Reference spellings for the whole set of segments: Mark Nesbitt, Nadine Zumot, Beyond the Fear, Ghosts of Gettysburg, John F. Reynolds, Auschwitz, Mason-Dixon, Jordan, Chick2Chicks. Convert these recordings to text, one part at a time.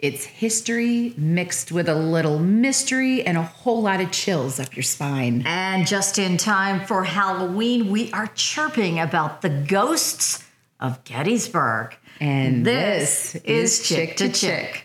It's history mixed with a little mystery and a whole lot of chills up your spine. And just in time for Halloween, we are chirping about the ghosts of Gettysburg. And this is Chick to Chick.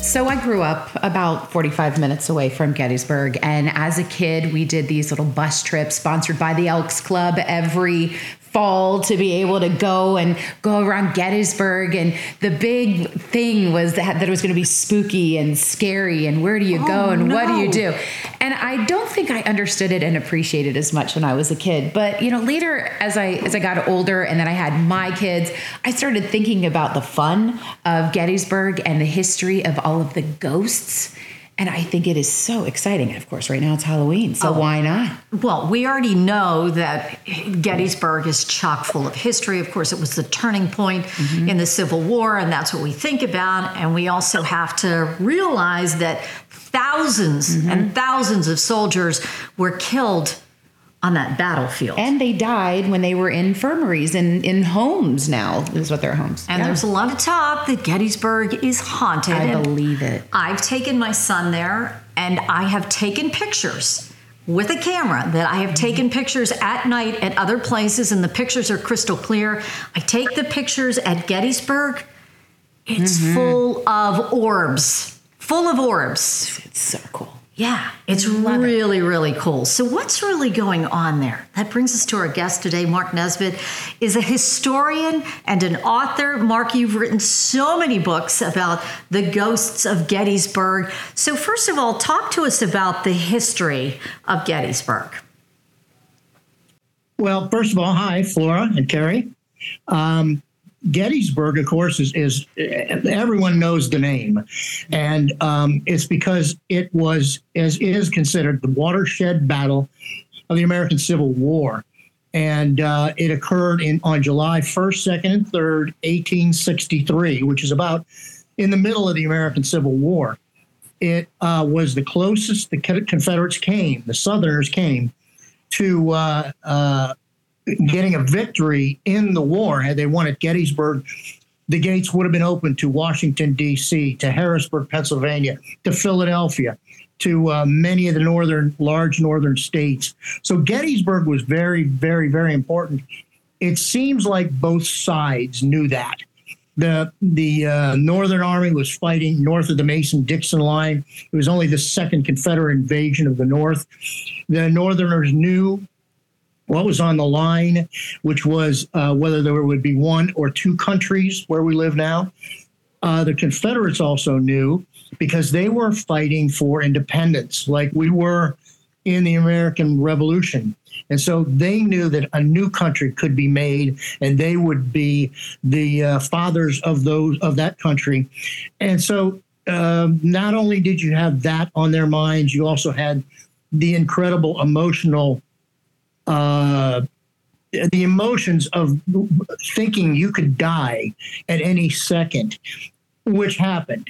So I grew up about 45 minutes away from Gettysburg, and as a kid, we did these little bus trips sponsored by the Elks Club every fall to be able to go around Gettysburg. And the big thing was that it was going to be spooky and scary, and where do you go and what do you do? And I don't think I understood it and appreciated it as much when I was a kid. But, you know, later as I got older and then I had my kids, I started thinking about the fun of Gettysburg and the history of all of the ghosts. And I think it is so exciting. Of course, right now it's Halloween, so why not? Well, we already know that Gettysburg is chock full of history. Of course, it was the turning point in the Civil War, and that's what we think about. And we also have to realize that thousands and thousands of soldiers were killed on that battlefield. And they died when they were in infirmaries and in homes now, is what their homes. And there's a lot of talk that Gettysburg is haunted. I believe it. I've taken my son there, and I have taken pictures with a camera that I have taken pictures at night at other places, and the pictures are crystal clear. I take the pictures at Gettysburg. It's full of orbs. It's so cool. Yeah, it's really, really cool. So what's really going on there? That brings us to our guest today. Mark Nesbitt is a historian and an author. Mark, you've written so many books about the ghosts of Gettysburg. So first of all, talk to us about the history of Gettysburg. Well, first of all, hi, Flora and Carrie. Gettysburg, of course, is everyone knows the name, and it's because it was, as is considered, the watershed battle of the American Civil War, and it occurred on July 1st, 2nd, and 3rd, 1863, which is about in the middle of the American Civil War. It was the closest the Confederates came, the Southerners came, to getting a victory in the war. Had they won at Gettysburg, the gates would have been open to Washington, D.C., to Harrisburg, Pennsylvania, to Philadelphia, to many of the large northern states. So Gettysburg was very, very, very important. It seems like both sides knew that. The Northern Army was fighting north of the Mason-Dixon line. It was only the second Confederate invasion of the North. The Northerners knew what was on the line, which was whether there would be one or two countries where we live now. The Confederates also knew, because they were fighting for independence, like we were in the American Revolution. And so they knew that a new country could be made, and they would be the fathers of that country. And so not only did you have that on their minds, you also had the incredible the emotions of thinking you could die at any second, which happened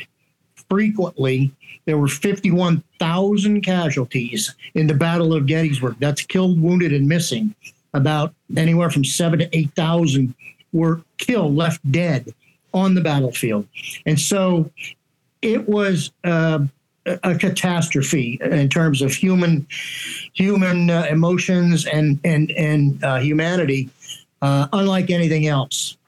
frequently. There were 51,000 casualties in the Battle of Gettysburg. That's killed, wounded, and missing. About anywhere from 7,000 to 8,000 were killed, left dead on the battlefield. And so it was a catastrophe in terms of human emotions and humanity, unlike anything else.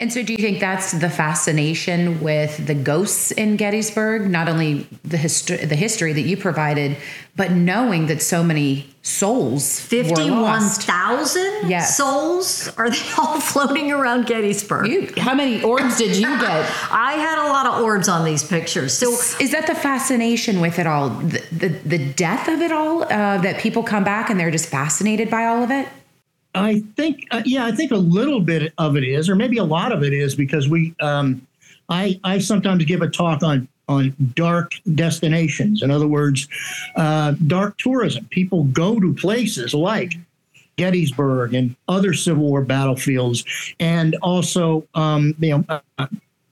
And so do you think that's the fascination with the ghosts in Gettysburg, not only the history that you provided, but knowing that so many souls 51,000 souls? Are they all floating around Gettysburg? How many orbs did you get? I had a lot of orbs on these pictures. So is that the fascination with it all, the death of it all, that people come back and they're just fascinated by all of it? I think, I think a little bit of it is, or maybe a lot of it is, because we, I sometimes give a talk on dark destinations. In other words, dark tourism. People go to places like Gettysburg and other Civil War battlefields, and also,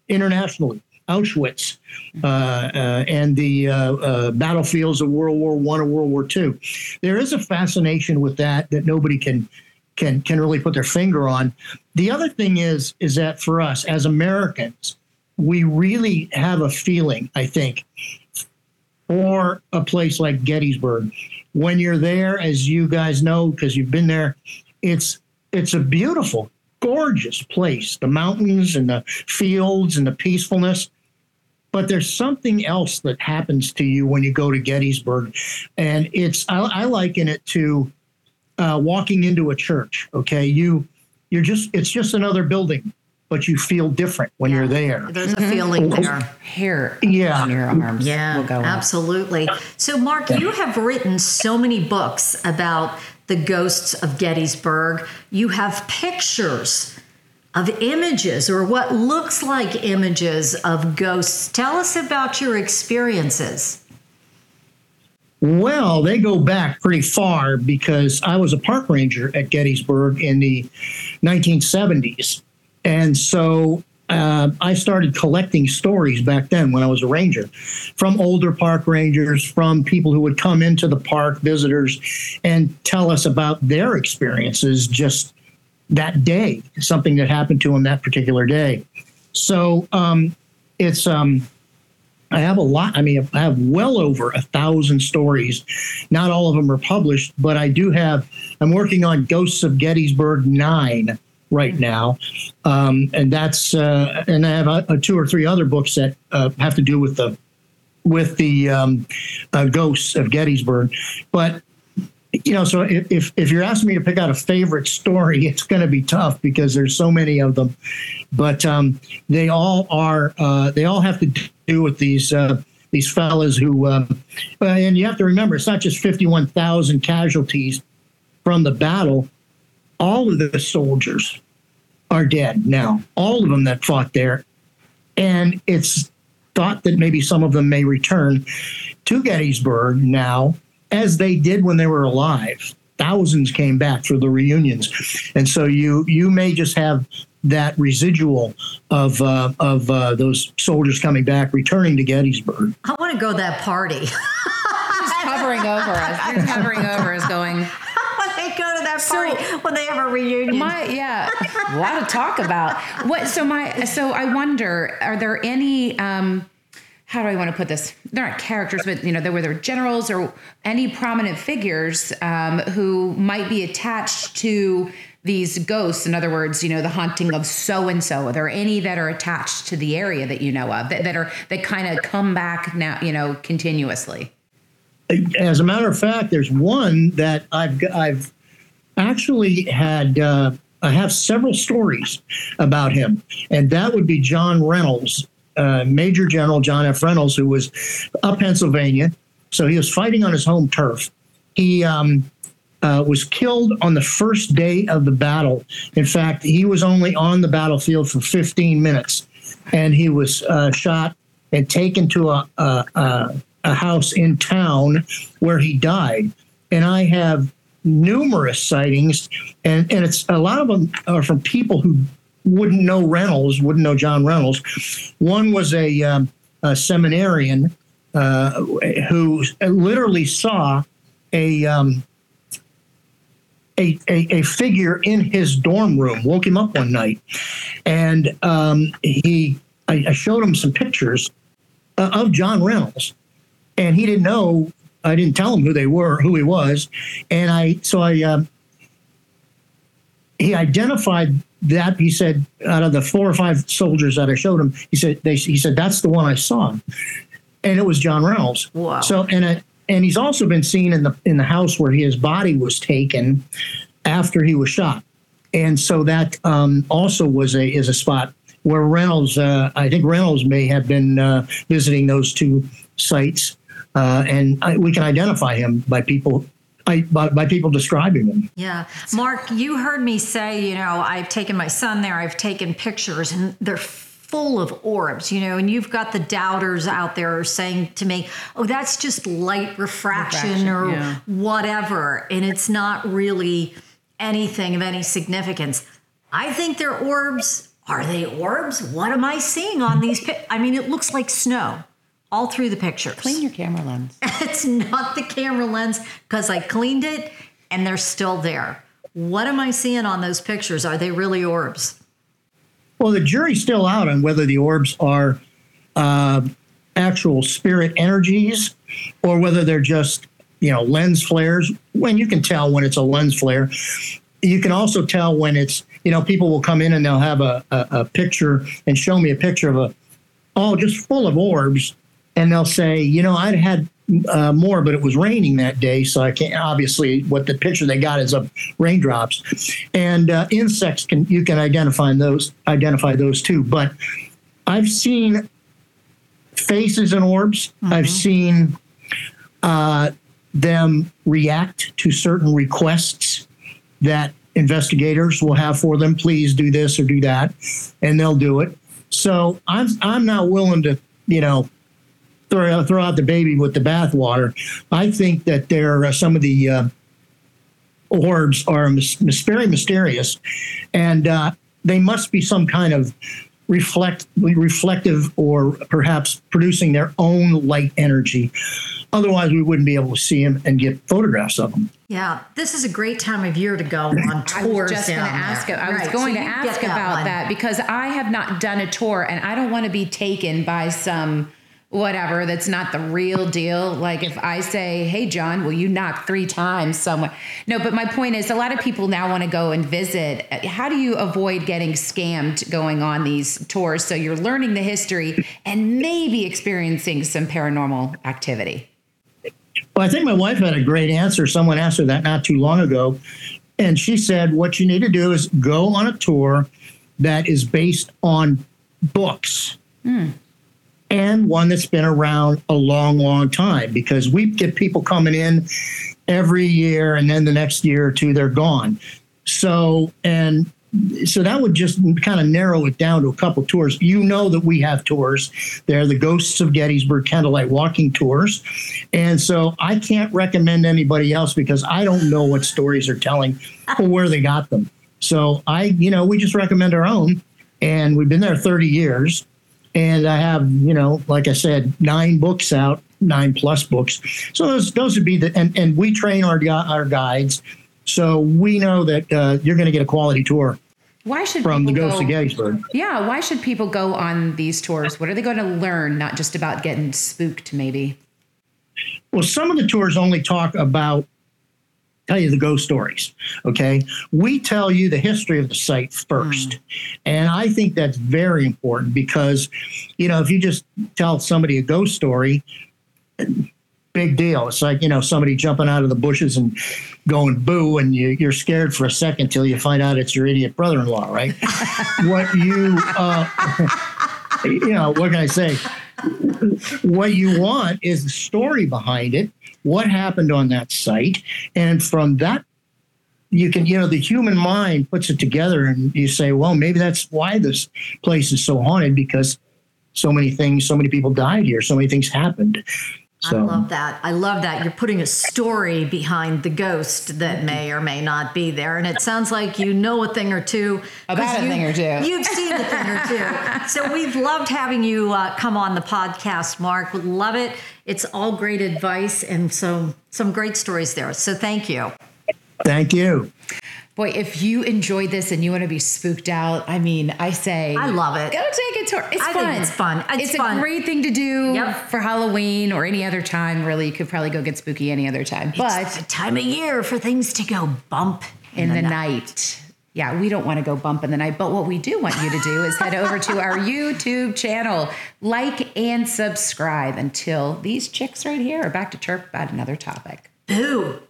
internationally, Auschwitz and the battlefields of World War I and World War II. There is a fascination with that nobody can can really put their finger on. The other thing is that for us as Americans, we really have a feeling, I think, for a place like Gettysburg. When you're there, as you guys know, because you've been there, it's a beautiful, gorgeous place. The mountains and the fields and the peacefulness. But there's something else that happens to you when you go to Gettysburg. And I liken it to walking into a church. Okay, you're just, it's just another building, but you feel different when you're there. There's a feeling there. Here, on your arms. Yeah, will go absolutely. Up. So, Mark, you have written so many books about the ghosts of Gettysburg. You have pictures of images or what looks like images of ghosts. Tell us about your experiences. Well, they go back pretty far because I was a park ranger at Gettysburg in the 1970s. And so I started collecting stories back then when I was a ranger, from older park rangers, from people who would come into the park, visitors, and tell us about their experiences just that day, something that happened to them that particular day. So I have a lot. I mean, I have well over 1,000 stories. Not all of them are published, but I do have, I'm working on Ghosts of Gettysburg 9 right now. And that's, and I have two or three other books that have to do with the ghosts of Gettysburg. But you know, so if you're asking me to pick out a favorite story, it's going to be tough because there's so many of them. But they all are. They all have to do with these fellas who. And you have to remember, it's not just 51,000 casualties from the battle. All of the soldiers are dead now. All of them that fought there, and it's thought that maybe some of them may return to Gettysburg now, as they did when they were alive. Thousands came back for the reunions, and so you may just have that residual of those soldiers coming back, returning to Gettysburg. I want to go to that party. She's covering over us. You're covering over us, going when they go to that party, so, when they have a reunion. A lot to talk about. So I wonder, are there any? How do I want to put this? They're not characters, but you know, were there generals or any prominent figures who might be attached to these ghosts? In other words, you know, the haunting of so-and-so. Are there any that are attached to the area that you know of that kind of come back now, you know, continuously? As a matter of fact, there's one that I've actually had. I have several stories about him, and that would be John Reynolds. Major General John F. Reynolds, who was up Pennsylvania. So he was fighting on his home turf. He was killed on the first day of the battle. In fact, he was only on the battlefield for 15 minutes. And he was shot and taken to a house in town where he died. And I have numerous sightings. And it's a lot of them are from people who wouldn't know John Reynolds. One was a seminarian who literally saw a figure in his dorm room, woke him up one night. And I showed him some pictures of John Reynolds, and he didn't know, I didn't tell him who he was. And he identified that. He said, out of the 4 or 5 soldiers that I showed him, he said that's the one I saw, and it was John Reynolds. Wow! So and he's also been seen in the house where his body was taken after he was shot, and so that also is a spot where Reynolds. I think Reynolds may have been visiting those two sites, and we can identify him by people. By people describing them. Yeah. Mark, you heard me say, you know, I've taken my son there, I've taken pictures, and they're full of orbs, you know, and you've got the doubters out there saying to me, oh, that's just light refraction or whatever, and it's not really anything of any significance. I think they're orbs. Are they orbs? What am I seeing on these pictures? I mean, it looks like snow. All through the pictures. Clean your camera lens. It's not the camera lens because I cleaned it and they're still there. What am I seeing on those pictures? Are they really orbs? Well, the jury's still out on whether the orbs are actual spirit energies or whether they're just, you know, lens flares. When you can tell when it's a lens flare, you can also tell when it's, you know, people will come in and they'll have a picture and show me a picture of just full of orbs. And they'll say, you know, I'd had more, but it was raining that day. So I can't, obviously what the picture they got is of raindrops and insects. You can identify those too. But I've seen faces in orbs. Mm-hmm. I've seen them react to certain requests that investigators will have for them. Please do this or do that. And they'll do it. So I'm not willing to, you know, throw out the baby with the bathwater. I think that there are some of the orbs are very mysterious, and they must be some kind of reflective or perhaps producing their own light energy. Otherwise, we wouldn't be able to see them and get photographs of them. Yeah, this is a great time of year to go on tours. I was going to ask about that because I have not done a tour, and I don't want to be taken by some whatever that's not the real deal. Like if I say, hey, John, will you knock 3 times somewhere? No, but my point is a lot of people now want to go and visit. How do you avoid getting scammed going on these tours? So you're learning the history and maybe experiencing some paranormal activity. Well, I think my wife had a great answer. Someone asked her that not too long ago. And she said, what you need to do is go on a tour that is based on books. Mm. And one that's been around a long, long time, because we get people coming in every year and then the next year or two, they're gone. So that would just kind of narrow it down to a couple tours. You know that we have tours. They're the Ghosts of Gettysburg Candlelight Walking Tours. And so I can't recommend anybody else because I don't know what stories are telling or where they got them. So we just recommend our own, and we've been there 30 years. And I have, you know, like I said, 9 books out, 9+ books. So those would be and we train our guides. So we know that you're going to get a quality tour. Why should from the Ghosts of Gettysburg? Yeah. Why should people go on these tours? What are they going to learn? Not just about getting spooked, maybe. Well, some of the tours only tell you the ghost stories, okay? We tell you the history of the site first. Mm. And I think that's very important because, you know, if you just tell somebody a ghost story, big deal. It's like, you know, somebody jumping out of the bushes and going boo, and you're scared for a second till you find out it's your idiot brother-in-law, right? What can I say? What you want is the story behind it. What happened on that site? And from that, you can, you know, the human mind puts it together and you say, well, maybe that's why this place is so haunted, because so many people died here. So many things happened. So. I love that. You're putting a story behind the ghost that may or may not be there. And it sounds like you know a thing or two. About a thing or two. You've seen a thing or two. So we've loved having you come on the podcast, Mark. We love it. It's all great advice and so some great stories there. So thank you. Thank you. Boy, if you enjoyed this and you want to be spooked out, I mean, I say... I love it. Go take a tour. It's fun. It's a great thing to do for Halloween or any other time, really. You could probably go get spooky any other time. But it's the time of year for things to go bump in the night. Yeah, we don't want to go bump in the night. But what we do want you to do is head over to our YouTube channel, like and subscribe until these chicks right here are back to chirp about another topic. Boo!